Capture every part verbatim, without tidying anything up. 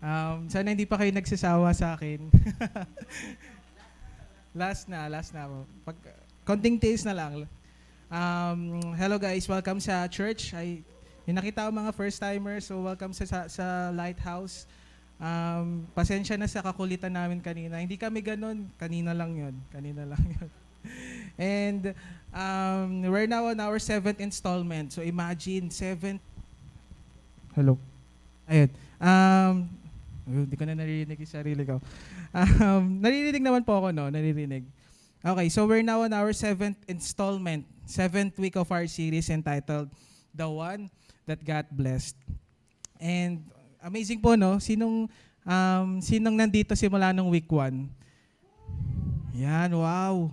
Um, sana hindi pa kayo nagsasawa sa akin. last na, last na. Pag, konting taste na lang. Um, hello guys, welcome sa church. Ay, yung nakita ko mga first-timers, so welcome sa, sa, sa Lighthouse. Um, pasensya na sa kakulitan namin kanina. Hindi kami ganun. Kanina lang yun. Kanina lang yun. And um, we're now on our seventh installment. So imagine, seventh. Hello. Ayun. Um, hindi ko na naririnig yung sarili ko. Um, naririnig naman po ako, no? Naririnig. Okay, so we're now on our seventh installment, seventh week of our series entitled The One That Got Blessed. And amazing po, no? Sinong, um, sinong nandito simula nung week one? Yan, wow.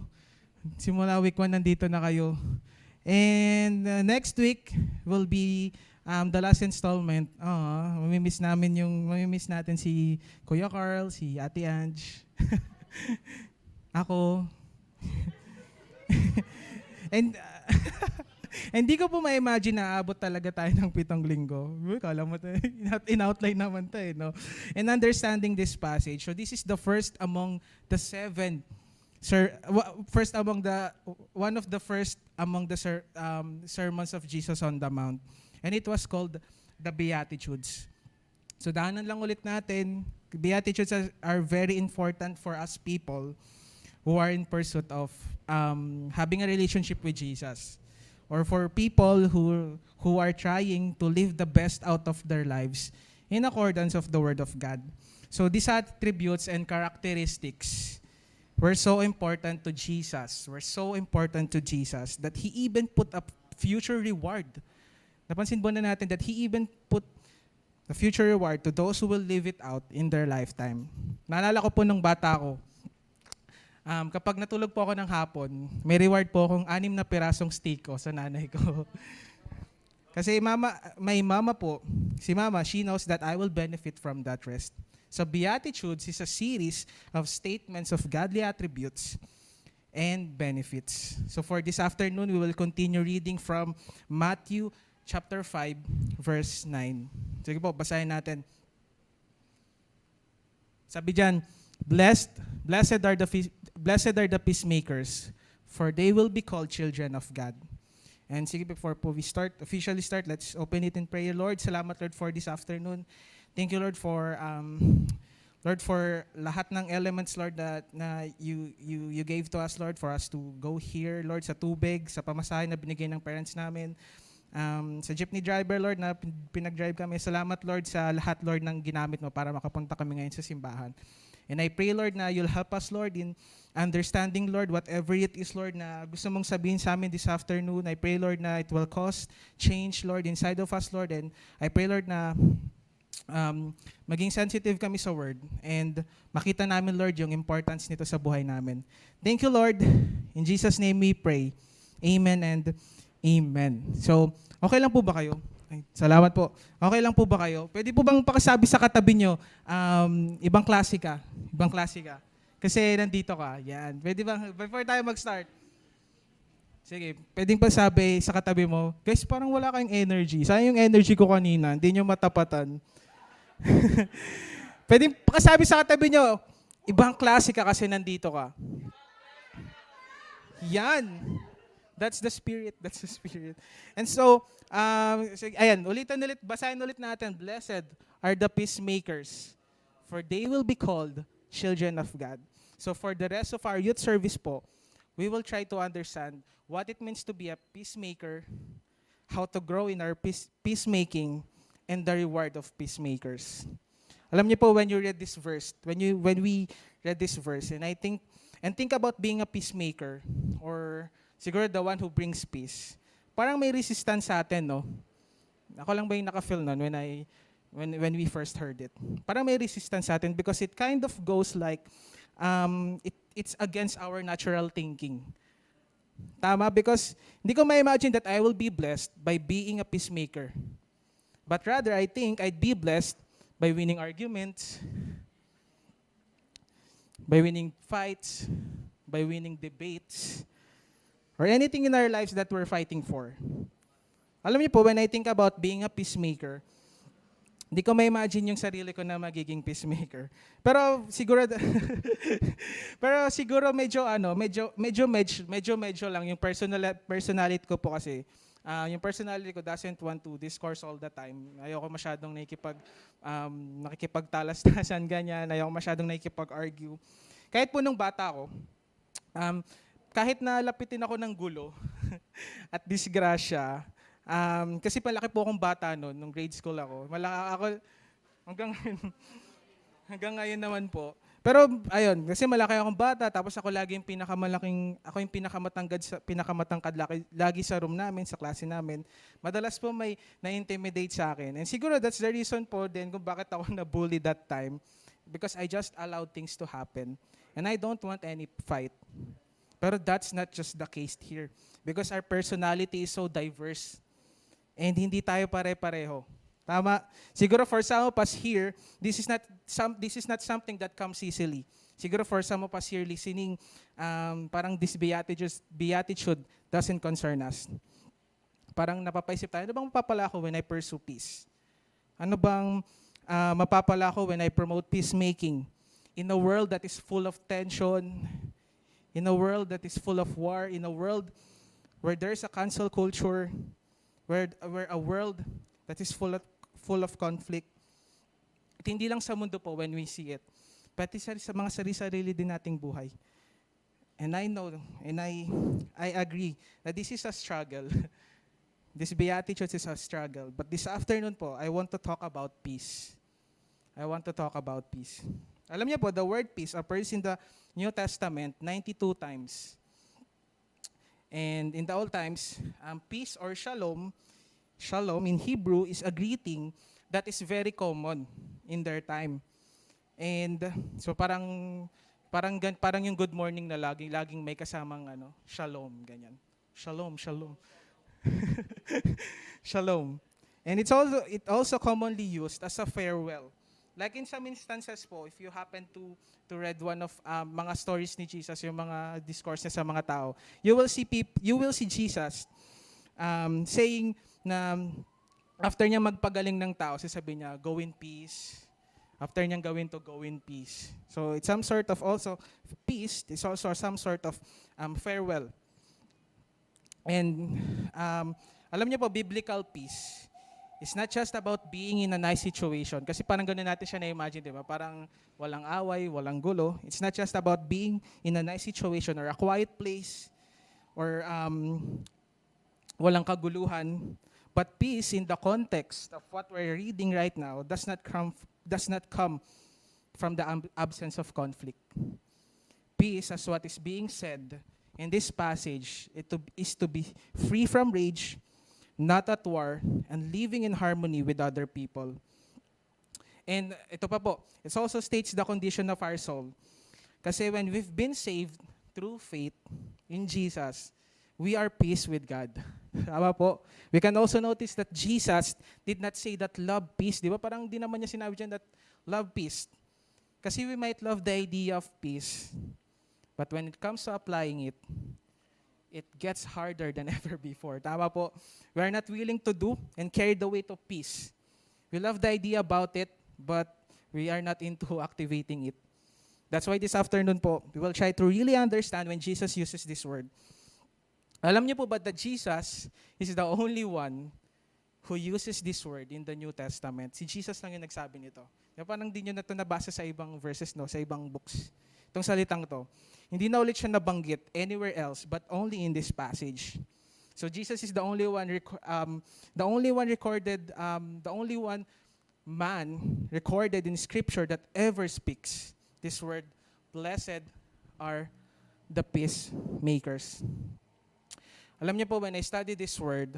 Simula week one, nandito na kayo. And uh, next week will be Um, the last installment. Ah, uh, mamimiss namin yung mamimiss natin si Kuya Carl, si Ate Ange. Ako. And hindi uh, ko po ma-imagine na aabot talaga tayo ng pitong linggo. Kala mo tayo, in-outline naman tayo, no? And understanding this passage. So this is the first among the seven Sir, first among the one of the first among the ser, um, sermons of Jesus on the Mount. And it was called the Beatitudes. So daanan lang ulit natin, Beatitudes are, are very important for us people who are in pursuit of um, having a relationship with Jesus, or for people who who are trying to live the best out of their lives in accordance of the Word of God. So these attributes and characteristics were so important to Jesus, were so important to Jesus that He even put a future reward. Napansin ba na natin that He even put the future reward to those who will live it out in their lifetime. Naalala ko po nung bata ko, um, kapag natulog po ako ng hapon, may reward po akong anim na pirasong steak ko sa nanay ko. Kasi mama, may mama po, si mama, she knows that I will benefit from that rest. So Beatitudes is a series of statements of godly attributes and benefits. So for this afternoon, we will continue reading from Matthew chapter five, verse nine. Sige po, basahin natin. Sabi dyan, blessed, blessed are the blessed are the peacemakers, for they will be called children of God. And sige, before po we start, officially start, let's open it in prayer. Lord, salamat Lord for this afternoon. Thank you Lord for um Lord for lahat ng elements Lord that na you you you gave to us Lord for us to go here Lord sa tubig, sa pamasahe na binigay ng parents namin. Um, sa jeepney driver, Lord, na pinag-drive kami. Salamat, Lord, sa lahat, Lord, ng ginamit mo para makapunta kami ngayon sa simbahan. And I pray, Lord, na you'll help us, Lord, in understanding, Lord, whatever it is, Lord, na gusto mong sabihin sa amin this afternoon. I pray, Lord, na it will cause change, Lord, inside of us, Lord. And I pray, Lord, na um, maging sensitive kami sa word. And makita namin, Lord, yung importance nito sa buhay namin. Thank you, Lord. In Jesus' name we pray. Amen and Amen. So, okay lang po ba kayo? Ay, salamat po. Okay lang po ba kayo? Pwede po bang pakasabi sa katabi nyo, um, ibang klase ka? Ibang klase ka? Kasi nandito ka. Yan. Pwede bang, before tayo mag-start. Sige, pwedeng pasabi sa katabi mo, guys, parang wala kayong energy. Saan yung energy ko kanina? Hindi nyo matapatan. Pwedeng pakasabi sa katabi nyo, ibang klase ka kasi nandito ka. Yan. That's the spirit. That's the spirit. And so, um, ayan, ulitan ulit, basahin ulit natin. Blessed are the peacemakers, for they will be called children of God. So for the rest of our youth service po, we will try to understand what it means to be a peacemaker, how to grow in our peace, peacemaking, and the reward of peacemakers. Alam niyo po, when you read this verse, when you when we read this verse, and I think and think about being a peacemaker, or siguro the one who brings peace. Parang may resistance sa atin, no? Ako lang ba yung naka-feel nun when, I, when, when we first heard it? Parang may resistance sa atin because it kind of goes like, um, it, it's against our natural thinking. Tama? Because hindi ko ma-imagine that I will be blessed by being a peacemaker. But rather, I think I'd be blessed by winning arguments, by winning fights, by winning debates, or anything in our lives that we're fighting for. Alam niyo po, when I think about being a peacemaker, Hindi ko ma-imagine yung sarili ko na magiging peacemaker. Pero siguro Pero siguro medyo ano, medyo medyo medyo medyo, medyo lang yung personal personality ko po kasi. Uh, yung personality ko doesn't want to discourse all the time. Ayoko masyadong nakikipag um nakikipagtalastasan ganyan, ayoko masyadong nakikipag-argue. Kahit po nung bata ako, um kahit na lapitin ako ng gulo at disgrasya, Um, kasi palaki po akong bata noon, nung grade school ako. Malaki ako hanggang ngayon, hanggang ngayon naman po. Pero ayun, kasi malaki akong bata, tapos ako lagi yung pinakamalaking, ako yung pinakamatangkad, pinakamatangkad lagi, lagi sa room namin, sa klase namin. Madalas po may na-intimidate sa akin. And siguro that's the reason po din kung bakit ako na-bully that time. Because I just allowed things to happen. And I don't want any fight. Pero that's not just the case here. Because our personality is so diverse. And hindi tayo pare-pareho. Tama? Siguro for some of us here, this is not some this is not something that comes easily. Siguro for some of us here listening, um, parang this beatitude, beatitude doesn't concern us. Parang napapaisip tayo, ano bang mapapala ko when I pursue peace? Ano bang uh, mapapala ko when I promote peacemaking? In a world that is full of tension, in a world that is full of war, in a world where there's a cancel culture, Where, where a world that is full of, full of conflict. At hindi lang sa mundo po when we see it, pati sa, sa mga sarili-sarili din nating buhay. And I know, and I, I agree that this is a struggle. This beatitude is a struggle. But this afternoon po, I want to talk about peace. I want to talk about peace. Alam niyo po, the word peace appears in the New Testament ninety-two times. And in the old times, um, peace or shalom, shalom in Hebrew is a greeting that is very common in their time. And so parang parang parang yung good morning na laging laging may kasamang ano, shalom ganyan. Shalom, shalom. Shalom. And it's also it also commonly used as a farewell. Like in some instances po, if you happen to to read one of um, mga stories ni Jesus, yung mga discourse niya sa mga tao, you will see peop- you will see Jesus um, saying na after niya magpagaling ng tao, sasabihin niya, go in peace. After niya gawin to, go in peace. So it's some sort of also, peace is also some sort of um, farewell. And um, alam niyo po, biblical peace. It's not just about being in a nice situation. Kasi parang gano'n natin siya na-imagine, di ba? Parang walang away, walang gulo. It's not just about being in a nice situation or a quiet place or um, walang kaguluhan. But peace in the context of what we're reading right now does not come, does not come from the absence of conflict. Peace, as what is being said in this passage, it to, is to be free from rage, not at war, and living in harmony with other people. And ito pa po, it also states the condition of our soul. Kasi when we've been saved through faith in Jesus, we are peace with God. Tama po? We can also notice that Jesus did not say that love peace. Di ba? Parang di naman niya sinabi dyan that love peace. Kasi we might love the idea of peace. But when it comes to applying it, it gets harder than ever before. Tama po. We are not willing to do and carry the weight of peace. We love the idea about it, but we are not into activating it. That's why this afternoon po, we will try to really understand when Jesus uses this word. Alam niyo po ba that Jesus is the only one who uses this word in the New Testament? Si Jesus lang yung nagsabi nito. Parang di nyo na ito nabasa sa ibang verses, no? Sa ibang books. Itong salitang to, hindi na ulit siya nabanggit anywhere else but only in this passage. So Jesus is the only one, rec- um, the only one recorded, um, the only one man recorded in Scripture that ever speaks this word, blessed are the peacemakers. Alam niyo po, when I studied this word,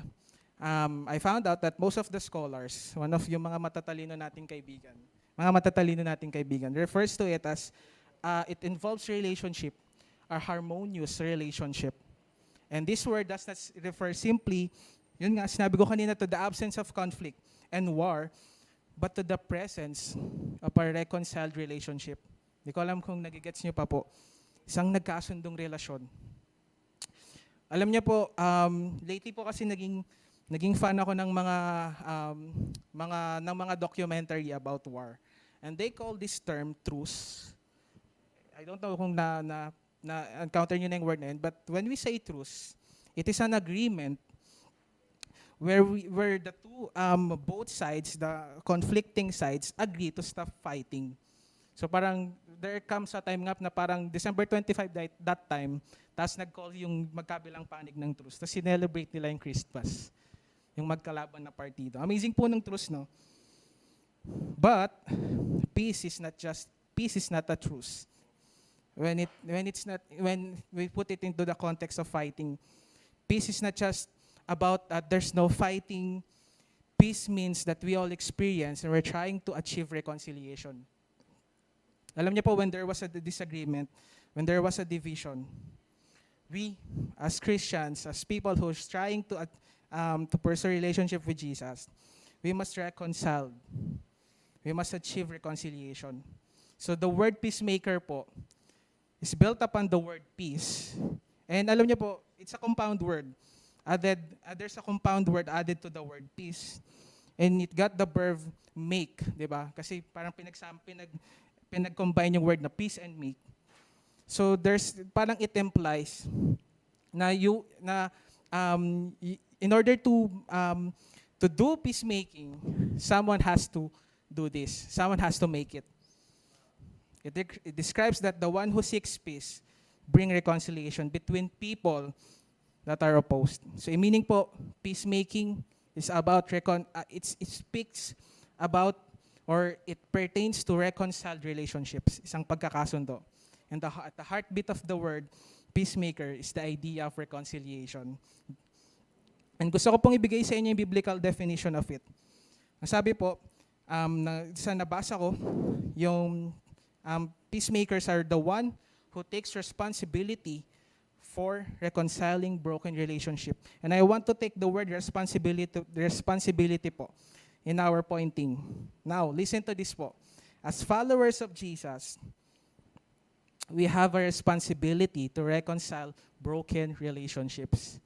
um, I found out that most of the scholars, one of yung mga matatalino nating kaibigan, mga matatalino nating kaibigan, refers to it as Uh, it involves relationship, a harmonious relationship. And this word does not refer simply, yun nga, sinabi ko kanina, to the absence of conflict and war, but to the presence of a reconciled relationship. Hindi ko alam kung nagigets nyo pa po. Isang nagkasundong relasyon. Alam niyo po, um, lately po kasi naging naging fan ako ng mga um, mga ng mga documentary about war. And they call this term truce. I don't know kung na na, na encounter niyo na yung word na yun, but when we say truce, it is an agreement where we where the two um both sides, the conflicting sides, agree to stop fighting. So parang there comes a time nga na parang December twenty-fifth that, that time, tapos nag-call yung magkabilang panig ng truce. Tapos sinelebrate nila yung Christmas, yung magkalaban na partido. Amazing po ng truce, no? But peace is not just peace is not a truce. When it when it's not when we put it into the context of fighting, peace is not just about that there's no fighting. Peace means that we all experience and we're trying to achieve reconciliation. Alam niyo po, when there was a disagreement, when there was a division, we, as Christians, as people who are trying to, um, to pursue a relationship with Jesus, we must reconcile. We must achieve reconciliation. So the word peacemaker po is built upon the word peace. And alam niyo po, it's a compound word. Added, uh, there's a compound word added to the word peace. And it got the verb make, di ba? Kasi parang pinagsampi, nag... pinag-combine yung word na peace and make. So there's parang it implies na you na um, in order to um, to do peacemaking, someone has to do this. Someone has to make it. It, de it describes that the one who seeks peace bring reconciliation between people that are opposed. So meaning po, peacemaking is about recon uh, it's it speaks about or it pertains to reconciled relationships, isang pagkakasundo. And the, the heartbeat of the word peacemaker is the idea of reconciliation. And gusto ko pong ibigay sa inyo yung biblical definition of it. Nasabi po, um, na, sa nabasa ko, yung um, peacemakers are the one who takes responsibility for reconciling broken relationship. And I want to take the word responsibility, responsibility po, in our pointing. Now, listen to this po. As followers of Jesus, we have a responsibility to reconcile broken relationships.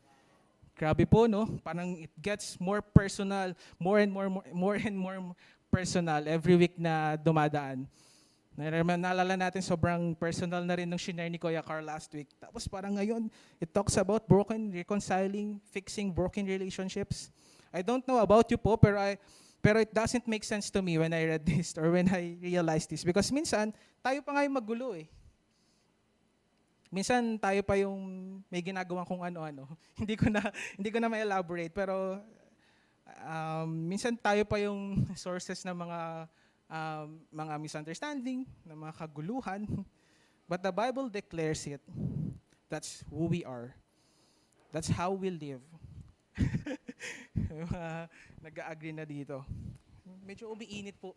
Grabe po, no? Parang it gets more personal, more and more, more, more and more personal every week na dumadaan. Naalala natin, sobrang personal na rin ng shinare ni Kuya Carl last week. Tapos parang ngayon, it talks about broken, reconciling, fixing broken relationships. I don't know about you po, pero I... Pero it doesn't make sense to me when I read this or when I realized this. Because minsan, tayo pa nga yung magulo eh. Minsan, tayo pa yung may ginagawa kung ano-ano. hindi ko na hindi ko na ma-elaborate, pero um, minsan tayo pa yung sources ng mga, um, mga misunderstanding, ng mga kaguluhan. But the Bible declares it. That's who we are. That's how we live. uh, nag-agree na dito. Medyo umiinit po.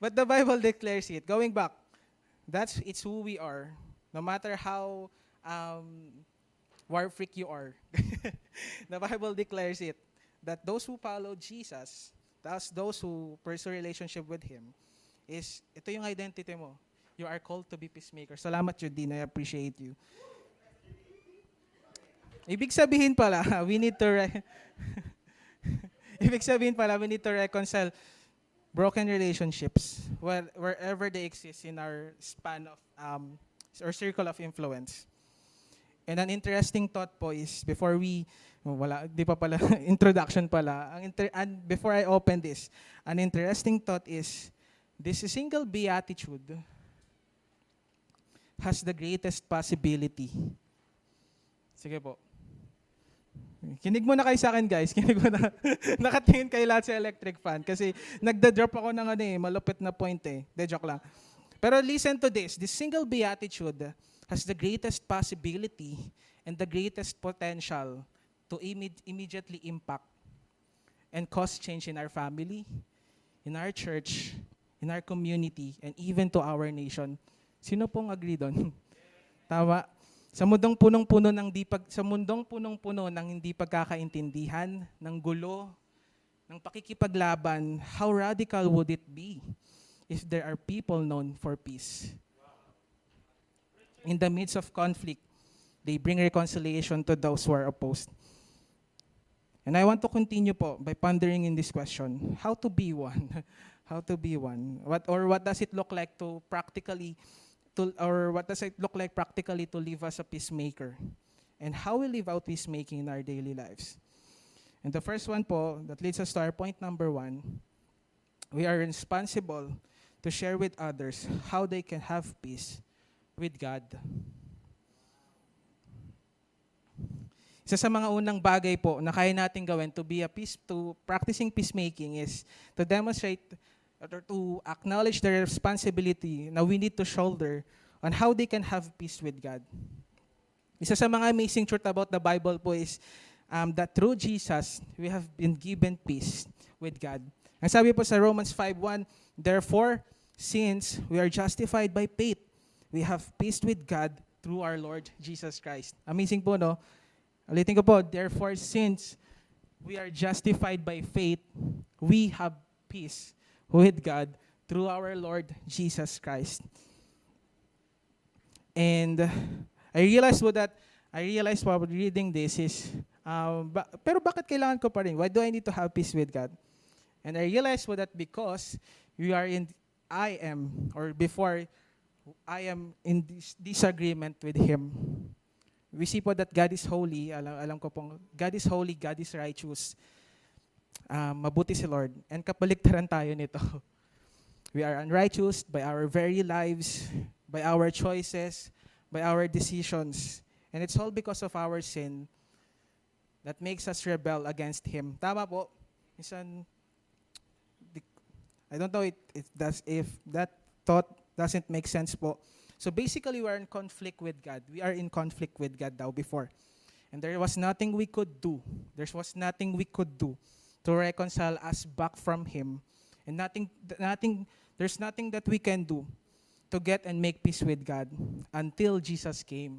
But the Bible declares it. Going back, that's it's who we are. No matter how um, war freak you are. The Bible declares it. That those who follow Jesus, that's those who pursue relationship with Him, is ito yung identity mo. You are called to be peacemaker. Salamat, Judine. I appreciate you. Ibig sabihin pala, we need to re- Ibig sabihin pala, we need to reconcile broken relationships where, wherever they exist in our span of, um, or circle of influence. And an interesting thought po is, before we, wala, di pa pala, introduction pala, ang inter- and before I open this, an interesting thought is, this single beatitude has the greatest possibility. Sige po. Kinig mo na kayo sa akin, guys. Kinig mo na. Nakatingin kayo lahat sa electric fan kasi nagda-drop ako ng ano eh, malupit na point eh. De, joke lang. Pero listen to this. This single beatitude has the greatest possibility and the greatest potential to im- immediately impact and cause change in our family, in our church, in our community, and even to our nation. Sino pong agree doon? Tama. Sa mundong punong-puno ng di pag sa mundong punong-puno ng hindi pagkakaintindihan, ng gulo, ng pakikipaglaban, how radical would it be if there are people known for peace? In the midst of conflict, they bring reconciliation to those who are opposed. And I want to continue po by pondering in this question, how to be one? How to be one? What, or what does it look like to practically, to, or what does it look like practically to live as a peacemaker? And how we live out peacemaking in our daily lives? And the first one po, that leads us to our point number one, we are responsible to share with others how they can have peace with God. Isa sa mga unang bagay po na kaya natin gawin to be a peace, to practicing peacemaking is to demonstrate or to acknowledge the responsibility na we need to shoulder on how they can have peace with God. Isa sa mga amazing truth about the Bible po is um, that through Jesus, we have been given peace with God. Ang sabi po sa Romans five one, therefore, since we are justified by faith, we have peace with God through our Lord Jesus Christ. Amazing po, no? Ulitin ko po, therefore, since we are justified by faith, we have peace with God through our Lord Jesus Christ. And I realized what that, I realized while reading this is, um, ba, pero bakit kailangan ko pa rin? Why do I need to have peace with God? And I realized what that because we are in, I am, or before, I am in this disagreement with Him. We see po that God is holy. Alam, alam ko pong, God is holy, God is righteous. Um, mabuti si Lord. And kapaligtaran tayo nito. We are unrighteous by our very lives, by our choices, by our decisions. And it's all because of our sin that makes us rebel against Him. Tama po. Minsan, I don't know if, if, that's, if that thought doesn't make sense po. So basically, we are in conflict with God. We are in conflict with God now before. And there was nothing we could do. There was nothing we could do to reconcile us back from Him. And nothing, nothing, there's nothing that we can do to get and make peace with God until Jesus came.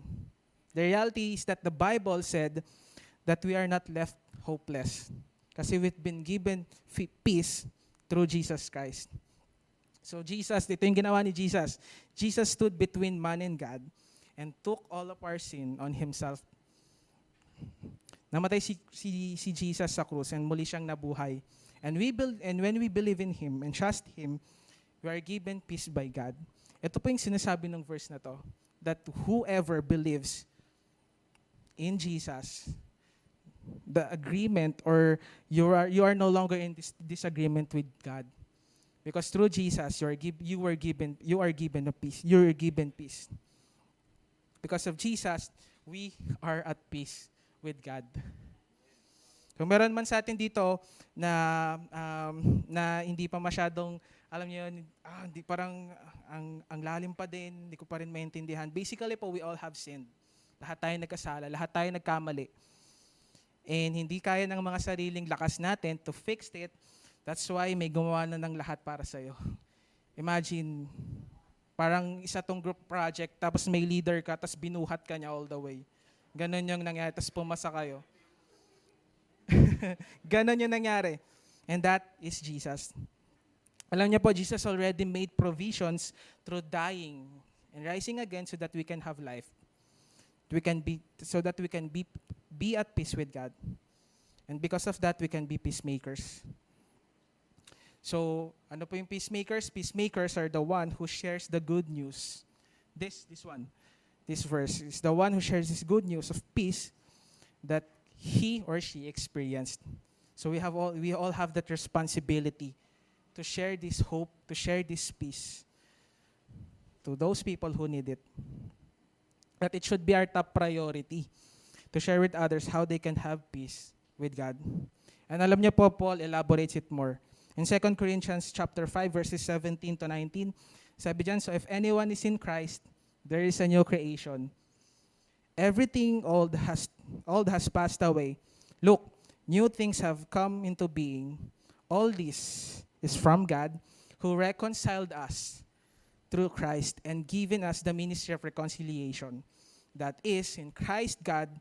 The reality is that the Bible said that we are not left hopeless. Kasi we've been given peace through Jesus Christ. So Jesus, ito yung ginawa ni Jesus. Jesus stood between man and God and took all of our sin on Himself. Namatay si, si, si Jesus sa krus and muli siyang nabuhay. And, we be, and when we believe in Him and trust Him, we are given peace by God. Ito po yung sinasabi ng verse na to, that whoever believes in Jesus, the agreement or you are, you are no longer in this disagreement with God. Because through Jesus, you are, give, you were given, you are given a peace. You are given peace. Because of Jesus, we are at peace with God. Kung meron man sa atin dito na um, na hindi pa masyadong, alam niyo yun, ah, hindi, parang ang, ang lalim pa din, hindi ko pa rin maintindihan. Basically po, we all have sinned. Lahat tayo nagkasala, lahat tayo nagkamali. And hindi kaya ng mga sariling lakas natin to fix it. That's why may gumawa na ng lahat para sa'yo. Imagine, parang isa tong group project, tapos may leader ka, tapos binuhat ka niya all the way. Ganon yung nangyari, tapos pumasa kayo. Ganon yung nangyari. And that is Jesus. Alam niya po, Jesus already made provisions through dying and rising again so that we can have life. We can be, so that we can be, be at peace with God. And because of that, we can be peacemakers. So, ano po yung peacemakers? Peacemakers are the one who shares the good news. This, this one, this verse is the one who shares this good news of peace that he or she experienced. So we have all, we all have that responsibility to share this hope, to share this peace to those people who need it. But it should be our top priority to share with others how they can have peace with God. And alam niyo po, Paul elaborates it more. In Second Corinthians chapter five, verses seventeen to nineteen, sabi dyan, so if anyone is in Christ, there is a new creation. Everything old has, old has passed away. Look, new things have come into being. All this is from God, who reconciled us through Christ and given us the ministry of reconciliation. That is, in Christ God,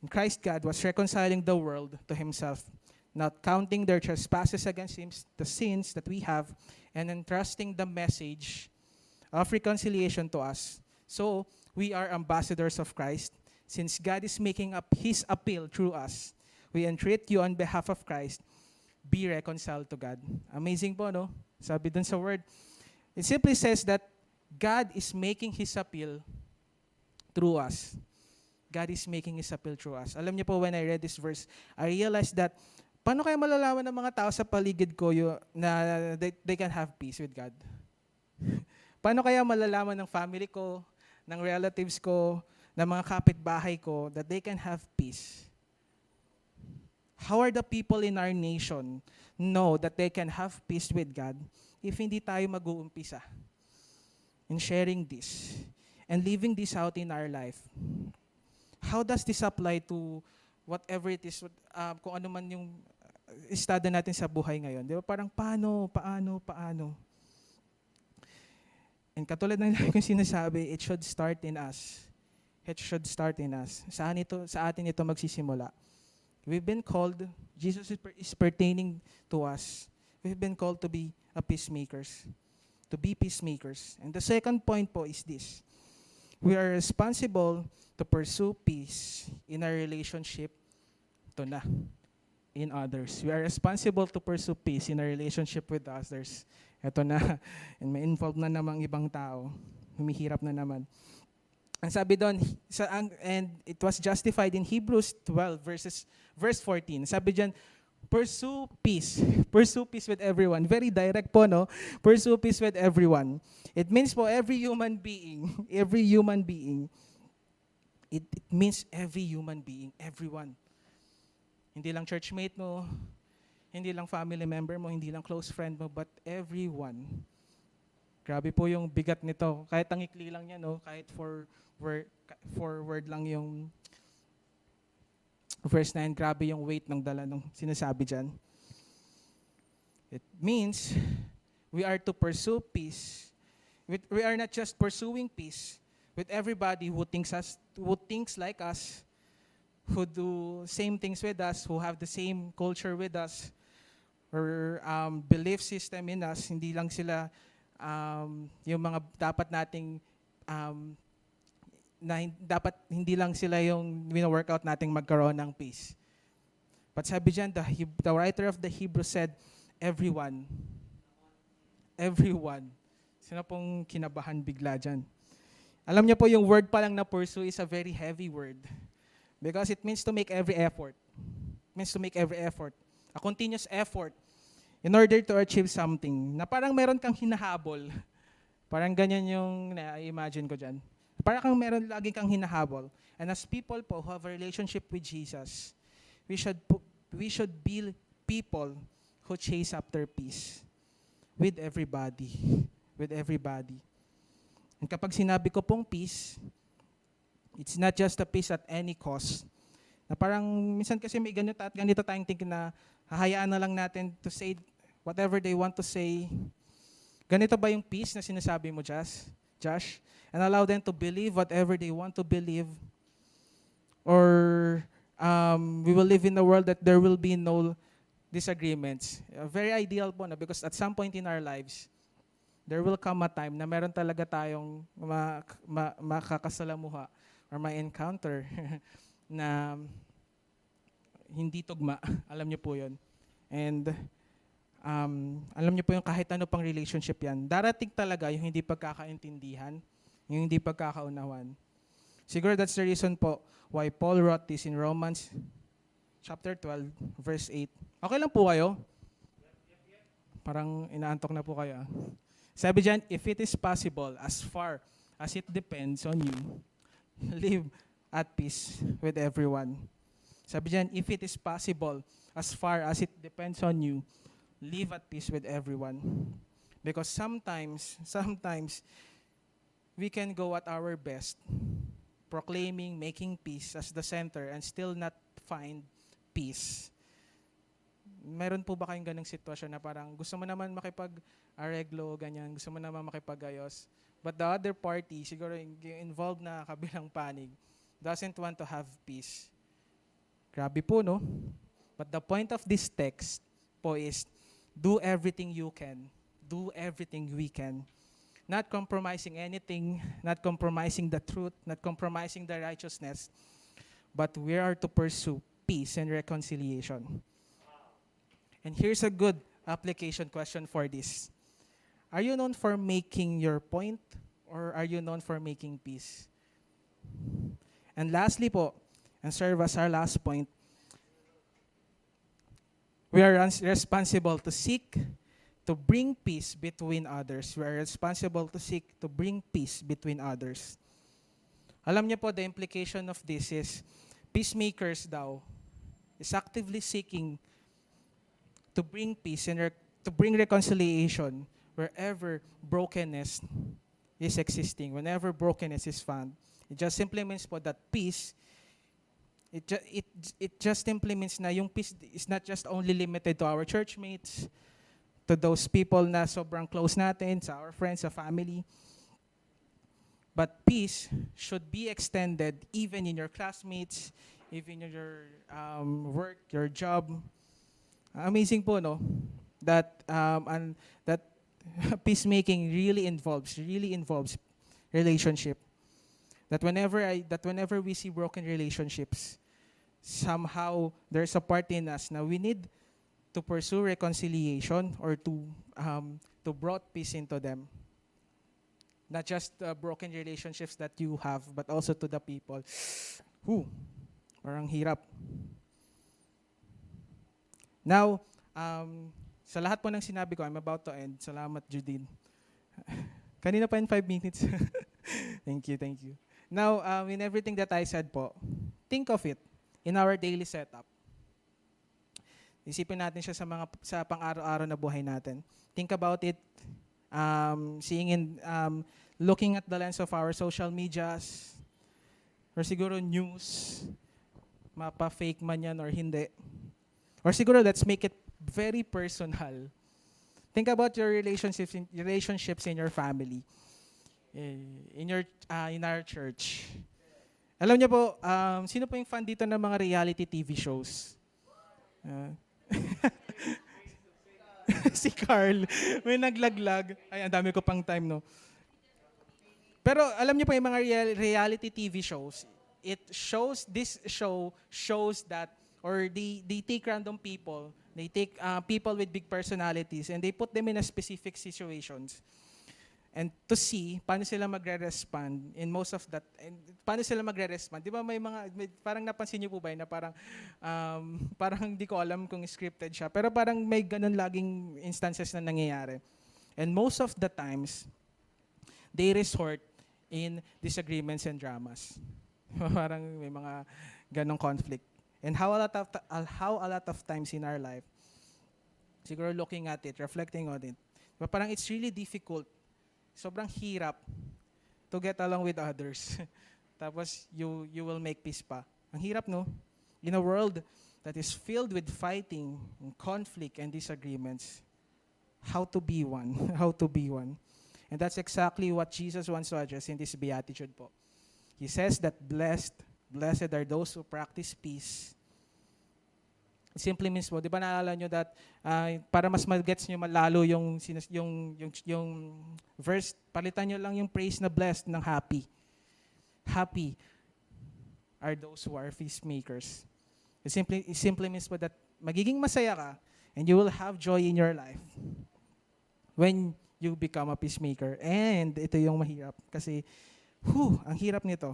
in Christ God was reconciling the world to Himself, not counting their trespasses against Him, the sins that we have, and entrusting the message of reconciliation to us. So, we are ambassadors of Christ. Since God is making up his appeal through us, we entreat you on behalf of Christ, be reconciled to God. Amazing po, no? Sabi dun sa word. It simply says that God is making his appeal through us. God is making his appeal through us. Alam niyo po, when I read this verse, I realized that paano kaya malalaman ng mga tao sa paligid ko yung, na they, they can have peace with God? Paano kaya malalaman ng family ko, ng relatives ko, ng mga kapitbahay ko that they can have peace? How are the people in our nation know that they can have peace with God if hindi tayo mag-uumpisa in sharing this and living this out in our life? How does this apply to whatever it is, uh, kung ano man yung istada natin sa buhay ngayon? Di ba? Parang paano, paano, paano? And katulad ng yung sinasabi, it should start in us. It should start in us. Saan ito, sa atin ito magsisimula? We've been called, Jesus is pertaining to us. We've been called to be a peacemakers, to be peacemakers. And the second point po is this. We are responsible to pursue peace in our relationship to na, in others. We are responsible to pursue peace in our relationship with others. Ito na, and may involve na namang ibang tao. Humihirap na naman. Ang sabi doon, and it was justified in Hebrews twelve, verses, verse fourteen. Sabi dyan, pursue peace. Pursue peace with everyone. Very direct po, no? Pursue peace with everyone. It means po every human being. Every human being. It, it means every human being. Everyone. Hindi lang churchmate mo, hindi lang family member mo, hindi lang close friend mo, but everyone. Grabe po yung bigat nito. Kahit ang ikli lang yan, no? Kahit for word, for word lang yung verse nine, grabe yung weight ng dala nung sinasabi dyan. It means we are to pursue peace. We are not just pursuing peace with everybody who thinks us, who thinks like us, who do same things with us, who have the same culture with us, or um, belief system in us. Hindi lang sila Um, yung mga dapat nating um, na, dapat hindi lang sila yung wino-workout nating magkaroon ng peace. But sabi dyan, the, the writer of the Hebrews said, everyone. Everyone. Sino pong kinabahan bigla dyan? Alam niyo po, yung word pa lang na pursue is a very heavy word. Because it means to make every effort. It means to make every effort. A continuous effort. In order to achieve something, na parang meron kang hinahabol. Parang ganyan yung na-imagine ko dyan. Parang kang meron lagi kang hinahabol. And as people po who have a relationship with Jesus, we should, we should be people who chase after peace with everybody. With everybody. And kapag sinabi ko pong peace, it's not just a peace at any cost. Na parang minsan kasi may ganito at ganito tayong thinking na hahayaan na lang natin to say whatever they want to say. Ganito ba yung peace na sinasabi mo, Josh? Josh? And allow them to believe whatever they want to believe. Or um, we will live in a world that there will be no disagreements. Very ideal po na, because at some point in our lives, there will come a time na meron talaga tayong ma- ma- makakasalamuha or ma-encounter na hindi tugma. Alam niyo po yun. And um, alam niyo po yung kahit ano pang relationship yan, darating talaga yung hindi pagkakaintindihan, yung hindi pagkakaunawan. Siguro that's the reason po why Paul wrote this in Romans chapter twelve, verse eight. Okay lang po kayo? Parang inaantok na po kayo. Sabi dyan, if it is possible, as far as it depends on you, live at peace with everyone. Sabi dyan, if it is possible, as far as it depends on you, live at peace with everyone. Because sometimes, sometimes, we can go at our best, proclaiming, making peace as the center and still not find peace. Meron po ba kayong ganang sitwasyon na parang gusto mo naman makipag-areglo, ganyan, gusto mo naman makipag-ayos, but the other party, siguro yung involved na kabilang panig, doesn't want to have peace. Grabe po, no? But the point of this text po is, do everything you can. Do everything we can. not compromising anything, not compromising the truth, not compromising the righteousness, but we are to pursue peace and reconciliation. Wow. And here's a good application question for this. Are you known for making your point, or are you known for making peace? And lastly po, and serve as our last point, we are responsible to seek to bring peace between others. We are responsible to seek to bring peace between others. Alam niyo po, the implication of this is, peacemakers daw is actively seeking to bring peace and rec- to bring reconciliation wherever brokenness is existing, whenever brokenness is found. It just simply means po that peace, it, ju- it, it just simply means na yung peace is not just only limited to our church mates, to those people na sobrang close natin, sa our friends, sa family. But peace should be extended even in your classmates, even in your um, work, your job. Amazing po, no? That um, and that peacemaking really involves, really involves relationship. That whenever I, that whenever we see broken relationships, somehow there's a part in us na we need to pursue reconciliation or to um, to brought peace into them. Not just uh, broken relationships that you have, but also to the people. Who? Parang hirap. Now, um, sa lahat po ng sinabi ko, I'm about to end. Salamat, Judine. Kanina pa in five minutes. Thank you, thank you. Now, um, in everything that I said po, think of it in our daily setup. Isipin natin siya sa mga sa pang-araw-araw na buhay natin. Think about it, um, seeing in, um, looking at the lens of our social medias, or siguro news, mapa-fake man yan or hindi. Or siguro, let's make it very personal. Think about your relationships in, relationships in your family, in your uh, in our church. Alam niyo po, um, sino po yung fan dito ng mga reality T V shows? Uh, si Carl, may naglaglag. Ay, ang dami ko pang time, no? Pero alam niyo pa yung mga real, reality T V shows, it shows, this show shows that, or they, they take random people, they take uh, people with big personalities and they put them in a specific situations. And to see paano sila magre-respond in most of that, and paano sila magre-respond. Di ba may mga, may, parang napansin niyo po ba na parang, um, parang hindi ko alam kung scripted siya, pero parang may ganun laging instances na nangyayari. And most of the times, they resort in disagreements and dramas. Parang may mga ganong conflict. And how a lot of, how a lot of times in our life, siguro looking at it, reflecting on it, diba parang it's really difficult. Sobrang hirap to get along with others. Tapos, you, you will make peace pa. Ang hirap, no? In a world that is filled with fighting, and conflict, and disagreements, how to be one. How to be one. And that's exactly what Jesus wants to address in this Beatitude po. He says that blessed, blessed are those who practice peace. Simply means po, di ba naalala nyo that uh, para mas mag-gets nyo malalo yung, yung, yung, yung verse, palitan nyo lang yung praise na blessed ng happy. Happy are those who are peacemakers. It simply, it simply means po that magiging masaya ka and you will have joy in your life when you become a peacemaker. And ito yung mahirap kasi, whew, ang hirap nito.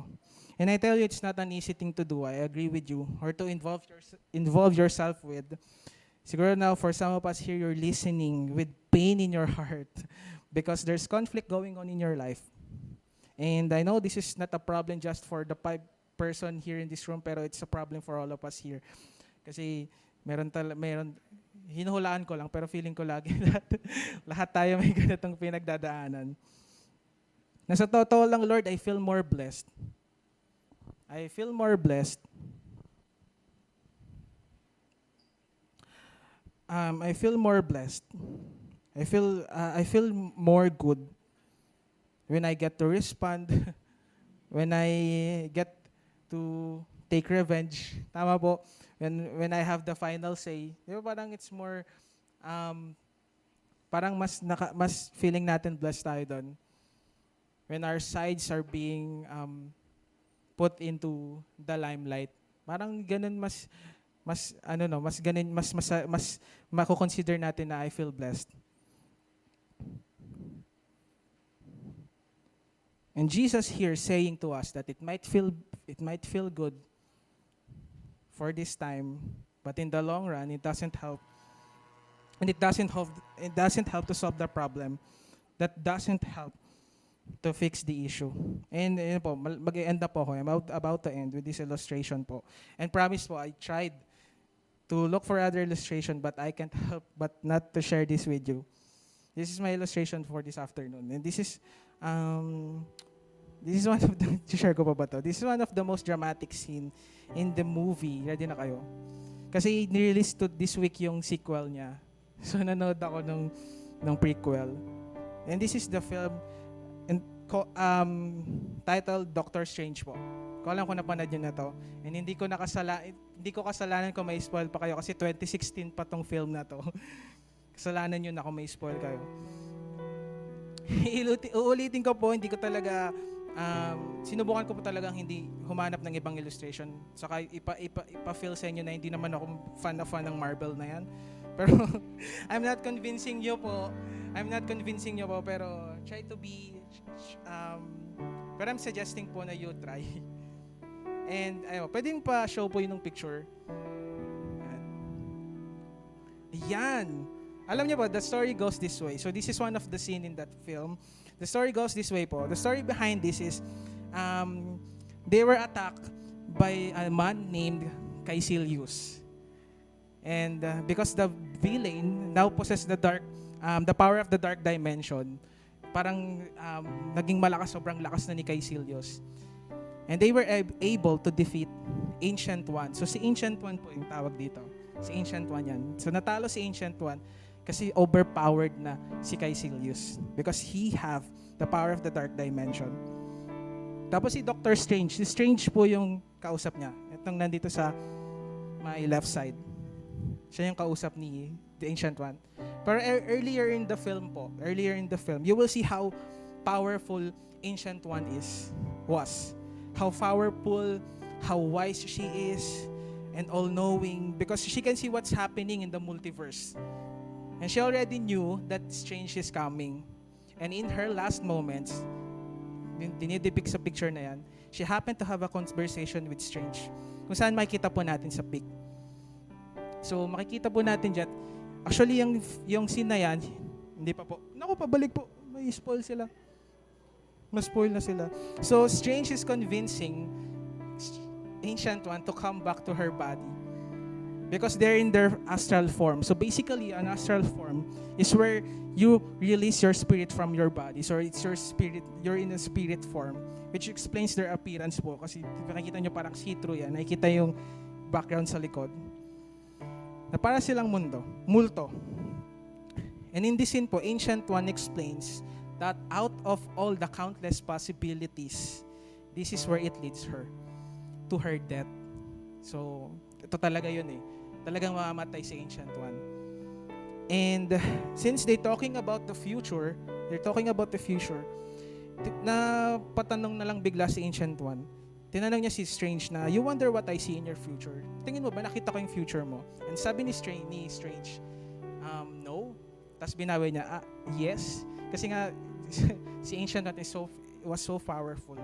And I tell you, it's not an easy thing to do. I agree with you. Or to involve, your, involve yourself with. Siguro now, for some of us here, you're listening with pain in your heart because there's conflict going on in your life. And I know this is not a problem just for the five person here in this room, pero it's a problem for all of us here. Kasi meron tal- meron, hinuhulaan ko lang, pero feeling ko lagi lahat, lahat tayo may ganitong pinagdadaanan. Nasa totoo lang, Lord, I feel more blessed. I feel more blessed. Um, I feel more blessed. I feel uh, I feel more good when I get to respond, when I get to take revenge. Tama po. When when I have the final say. Di ba parang it's more um, parang mas naka, mas feeling natin blessed tayo doon. when our sides are being um, put into the limelight, parang ganun mas mas ano no, mas ganun mas mas mas mako-consider natin na I feel blessed. And Jesus here saying to us that it might feel it might feel good for this time, but in the long run it doesn't help, and it doesn't help it doesn't help to solve the problem. That doesn't help to fix the issue. And yun po, mag-end na po ako. I'm about, about to end with this illustration po. And promise po, I tried to look for other illustration, but I can't help but not to share this with you. This is my illustration for this afternoon. And this is, um, this is one of the, share ko pa ba to? This is one of the most dramatic scene in the movie. Ready na kayo? Kasi nirelease to this week yung sequel niya. So nanood ako nung, nung prequel. And this is the film, and um, titled Doctor Strange po. Ko alam ko napanood yun na to. And hindi ko nakasala, hindi ko kasalanan kung may spoil pa kayo kasi twenty sixteen pa tong film na to. Kasalanan yun na kung may spoil kayo. Uulitin ko po, hindi ko talaga, um, sinubukan ko po talagang hindi humanap ng ibang illustration. Saka ipa, ipa, ipa-feel sa inyo na hindi naman ako fan na fan ng Marvel na yan. Pero I'm not convincing you po. I'm not convincing you po, pero try to be, um, pero I'm suggesting po na you try. And, ayun, pwedeng pa-show po yun ng picture. Yan. Alam niyo po, the story goes this way. So, this is one of the scene in that film. The story goes this way po. The story behind this is, um, they were attacked by a man named Kaecilius. And uh, because the villain now possesses the dark, um, the power of the dark dimension, parang um, naging malakas, sobrang lakas na ni Kaecilius. And they were ab- able to defeat Ancient One. So si Ancient One po yung tawag dito. Si Ancient One yan. So natalo si Ancient One kasi overpowered na si Kaecilius because he have the power of the dark dimension. Tapos si Doctor Strange. Si Strange po yung kausap niya. Itong nandito sa my left side. Siya yung kausap ni the Ancient One. But earlier in the film po, earlier in the film, you will see how powerful Ancient One is, was. How powerful, how wise she is, and all-knowing, because she can see what's happening in the multiverse. And she already knew that Strange is coming. And in her last moments, dinidepict sa picture na yan, she happened to have a conversation with Strange. Kung saan makikita po natin sa pic. So makikita po natin dyan, actually, yung, yung scene na yan, hindi pa po. Naku, pabalik po. May spoil sila. Mas-spoil na sila. So, Strange is convincing Ancient One to come back to her body because they're in their astral form. So, basically, an astral form is where you release your spirit from your body. So, it's your spirit, you're in a spirit form, which explains their appearance po. Kasi, nakikita nyo parang see-through yan. Nakikita yung background sa likod. Na para silang mundo, multo. And in this scene po, Ancient One explains that out of all the countless possibilities, this is where it leads her, to her death. So, ito talaga yun eh. Talagang mamamatay si Ancient One. And uh, since they're talking about the future, they're talking about the future, na patanong na lang bigla si Ancient One. Tinanong niya si Strange na, you wonder what I see in your future. Tingin mo ba, nakita ko yung future mo? And sabi ni Strange, ni Strange um, no. Tapos binawi niya, ah, yes. Kasi nga, si Ancient One so, was so powerful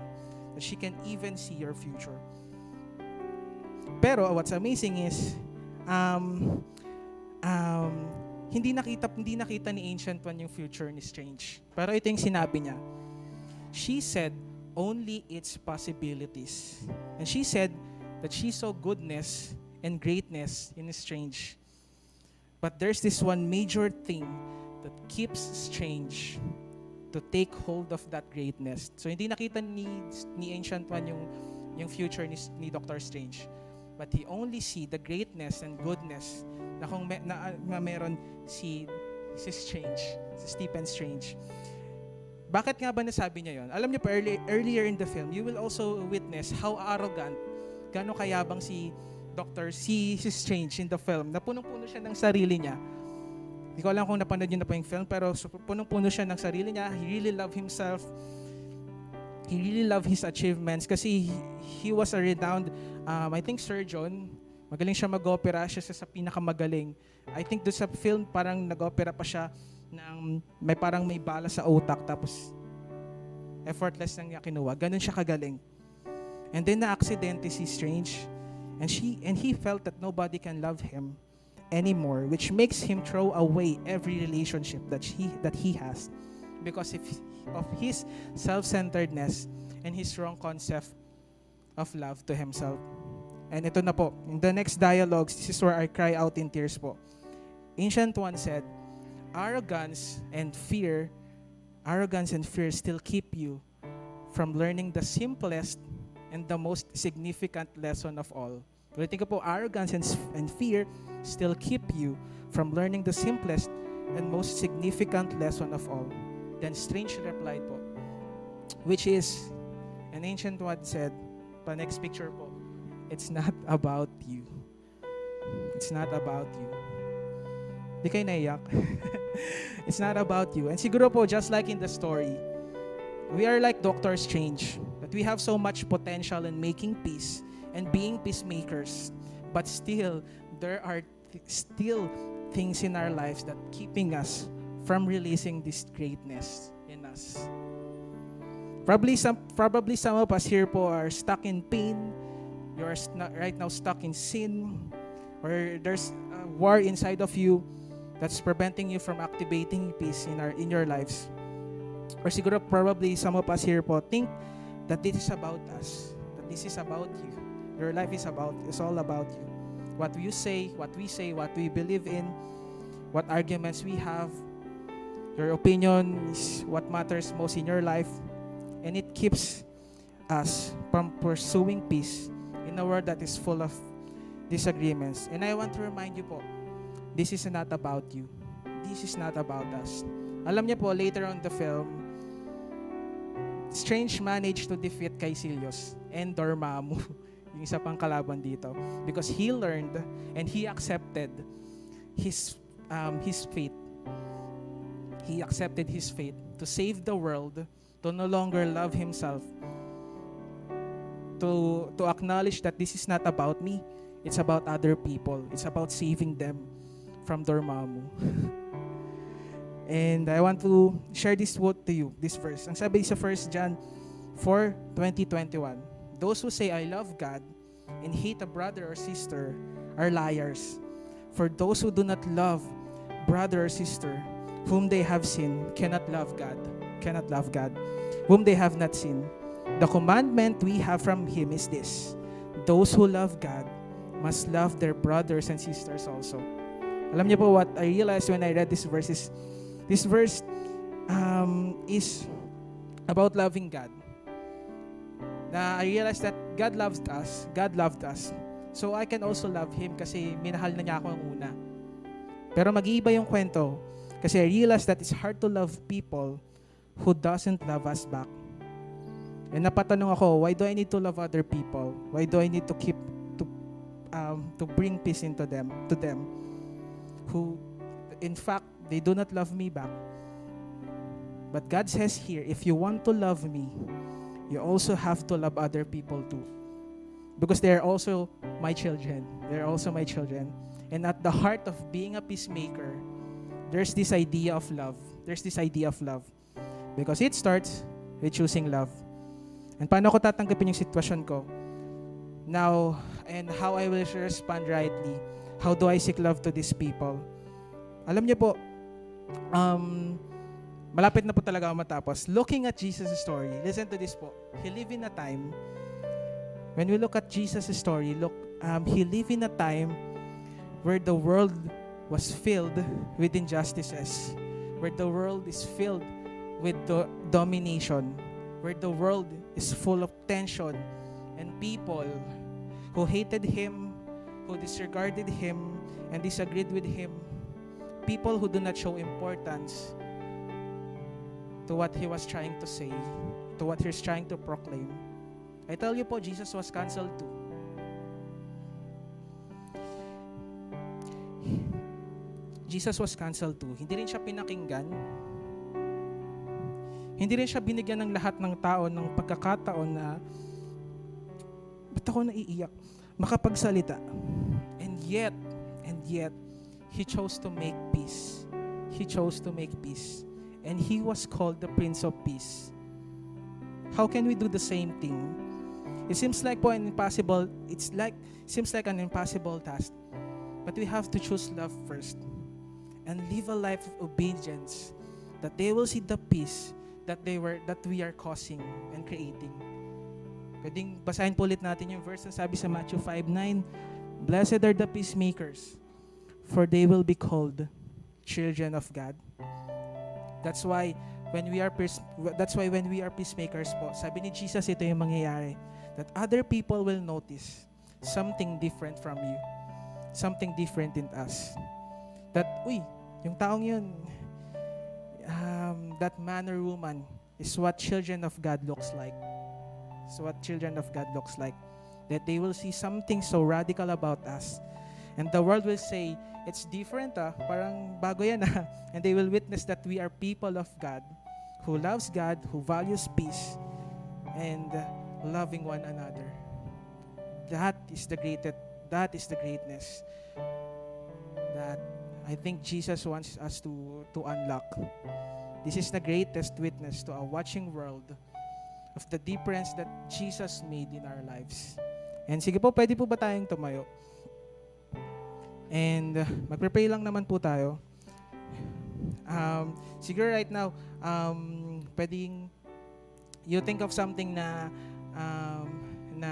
that she can even see your future. Pero what's amazing is, um, um, hindi, nakita, hindi nakita ni Ancient One yung future ni Strange. Pero ito yung sinabi niya. She said, only its possibilities. And she said that she saw goodness and greatness in Strange. But there's this one major thing that keeps Strange to take hold of that greatness. So hindi nakita ni, ni Ancient One yung, yung future ni, ni Doctor Strange. But he only see the greatness and goodness na kung me, na, na meron si, si Strange, si Stephen Strange. Bakit nga ba nasabi niya yon? Alam niyo pa, early, earlier in the film, you will also witness how arrogant, gano'ng kayabang si Doctor C. Si Strange in the film. Napunong-puno siya ng sarili niya. Hindi ko alam kung napanood niyo na po yung film, pero punong-puno siya ng sarili niya. He really loved himself. he really loved his achievements kasi he was a renowned, um, I think, surgeon. Magaling siya mag-opera. Siya sa pinakamagaling. I think doon sa film, parang nag-opera pa siya ng may parang may bala sa utak tapos effortless lang niya kinuha. Ganun siya kagaling. And then na-accidente si Strange. And, she, and he felt that nobody can love him anymore, which makes him throw away every relationship that, she, that he has because of his self-centeredness and his wrong concept of love to himself. And ito na po, in the next dialogues, this is where I cry out in tears po. Ancient One said, Arrogance and fear, arrogance and fear still keep you from learning the simplest and the most significant lesson of all. Ulitin ko po, arrogance and, and fear still keep you from learning the simplest and most significant lesson of all. Then Strange replied po, which is, an Ancient One said, pa next picture po, it's not about you. It's not about you. Di kayo naiyak. It's not about you. And siguro po, just like in the story, we are like Doctor Strange, that we have so much potential in making peace and being peacemakers, but still, there are th- still things in our lives that keeping us from releasing this greatness in us. Probably some, probably some of us here po are stuck in pain, you are st- right now stuck in sin, or there's a war inside of you that's preventing you from activating peace in our in your lives. Or siguro probably some of us here po think that this is about us, that this is about you. Your life is about, it's all about you. What you say, what we say, what we believe in, what arguments we have, your opinion is what matters most in your life, and it keeps us from pursuing peace in a world that is full of disagreements. And I want to remind you po, this is not about you. This is not about us. Alam niyo po, later on the film, Strange managed to defeat Kaecilius and Dormammu, yung isa pang kalaban dito, because he learned and he accepted his um, his fate. He accepted his fate to save the world, to no longer love himself, to to acknowledge that this is not about me, it's about other people, it's about saving them from Dormammu. And I want to share this quote to you, this verse. Ang sabi sa First John four twenty to twenty-one, those who say, I love God and hate a brother or sister are liars. For those who do not love brother or sister, whom they have seen, cannot love God, cannot love God, whom they have not seen. The commandment we have from Him is this, those who love God must love their brothers and sisters also. Alam niyo po, what I realized when I read this verse is, this verse um, is about loving God. Na I realized that God loves us. God loved us. So I can also love Him kasi minahal na niya ako ang una. Pero mag-iiba yung kwento kasi I realized that it's hard to love people who doesn't love us back. And napatanong ako, why do I need to love other people? Why do I need to keep, to um, to bring peace into them, to them who, in fact, they do not love me back. But God says here, if you want to love me, you also have to love other people too. Because they are also my children. They are also my children. And at the heart of being a peacemaker, there's this idea of love. There's this idea of love. Because it starts with choosing love. And paano ko tatanggapin yung sitwasyon ko? Now, and how I will respond rightly. How do I seek love to these people? Alam niyo po, um, malapit na po talaga ako matapos. Looking at Jesus' story, listen to this po. He lived in a time, when we look at Jesus' story, look, um, He lived in a time where the world was filled with injustices, where the world is filled with do- domination, where the world is full of tension and people who hated Him, who disregarded Him, and disagreed with Him. People who do not show importance to what He was trying to say, to what He was trying to proclaim. I tell you po, Jesus was canceled too. Jesus was canceled too. Hindi rin siya pinakinggan. Hindi rin siya binigyan ng lahat ng tao ng pagkakataon na ba't ako naiiyak? Makapagsalita. And yet, and yet, He chose to make peace. He chose to make peace. And He was called the Prince of Peace. How can we do the same thing? It seems like po an impossible, it's like, seems like an impossible task. But we have to choose love first and live a life of obedience that they will see the peace that they were that we are causing and creating. Pwedeng basahin po ulit natin yung verse na sabi sa Matthew five nine, "Blessed are the peacemakers, for they will be called children of God." That's why when we are peace, that's why when we are peacemakers po, sabi ni Jesus ito yung mangyayari, that other people will notice something different from you. Something different in us. That, uy, yung taong yun, um, that man or woman is what children of God looks like. Is what children of God looks like. That they will see something so radical about us. And the world will say, it's different ah, parang bago yan ah. And they will witness that we are people of God, who loves God, who values peace, and uh, loving one another. That is the greatest. That is the greatness that I think Jesus wants us to, to unlock. This is the greatest witness to a watching world of the difference that Jesus made in our lives. And sige po, pwede po ba tayong tumayo? And uh, mag-pray lang naman po tayo. Um, siguro right now, um, pwedeng you think of something na um, na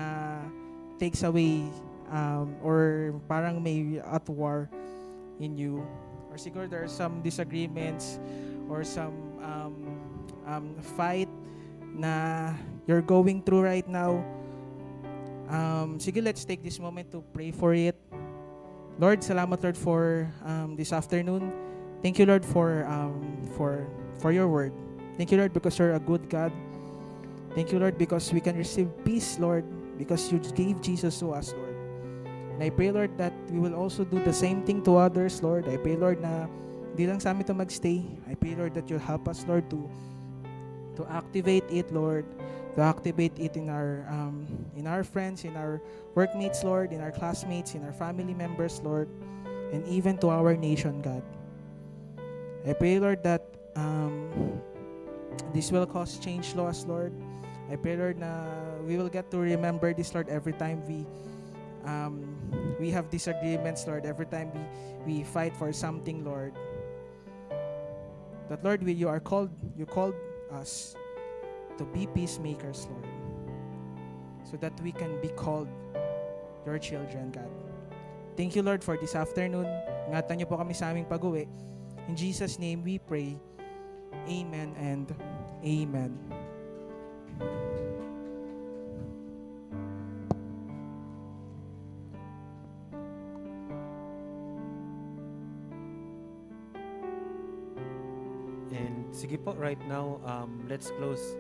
takes away Um, or parang may at war in you, or siguro there are some disagreements or some um, um, fight na you're going through right now. Um, sige, let's take this moment to pray for it. Lord, salamat Lord for um, this afternoon. Thank you Lord for um, for for your word. Thank you Lord because you're a good God. Thank you Lord because we can receive peace, Lord, because you gave Jesus to us, Lord. I pray, Lord, that we will also do the same thing to others, Lord. I pray, Lord, na di lang sa amin to magstay. I pray, Lord, that you'll help us, Lord, to to activate it, Lord, to activate it in our um, in our friends, in our workmates, Lord, in our classmates, in our family members, Lord, and even to our nation, God. I pray, Lord, that um, this will cause change to us, Lord. I pray, Lord, na we will get to remember this, Lord, every time we Um, we have disagreements, Lord. Every time we, we fight for something, Lord. That, Lord, we, you are called, you called us to be peacemakers, Lord. So that we can be called your children, God. Thank you, Lord, for this afternoon. Ingatan niyo po kami sa aming pag-uwi. In Jesus' name we pray. Amen and amen. Sige po, right now, um, let's close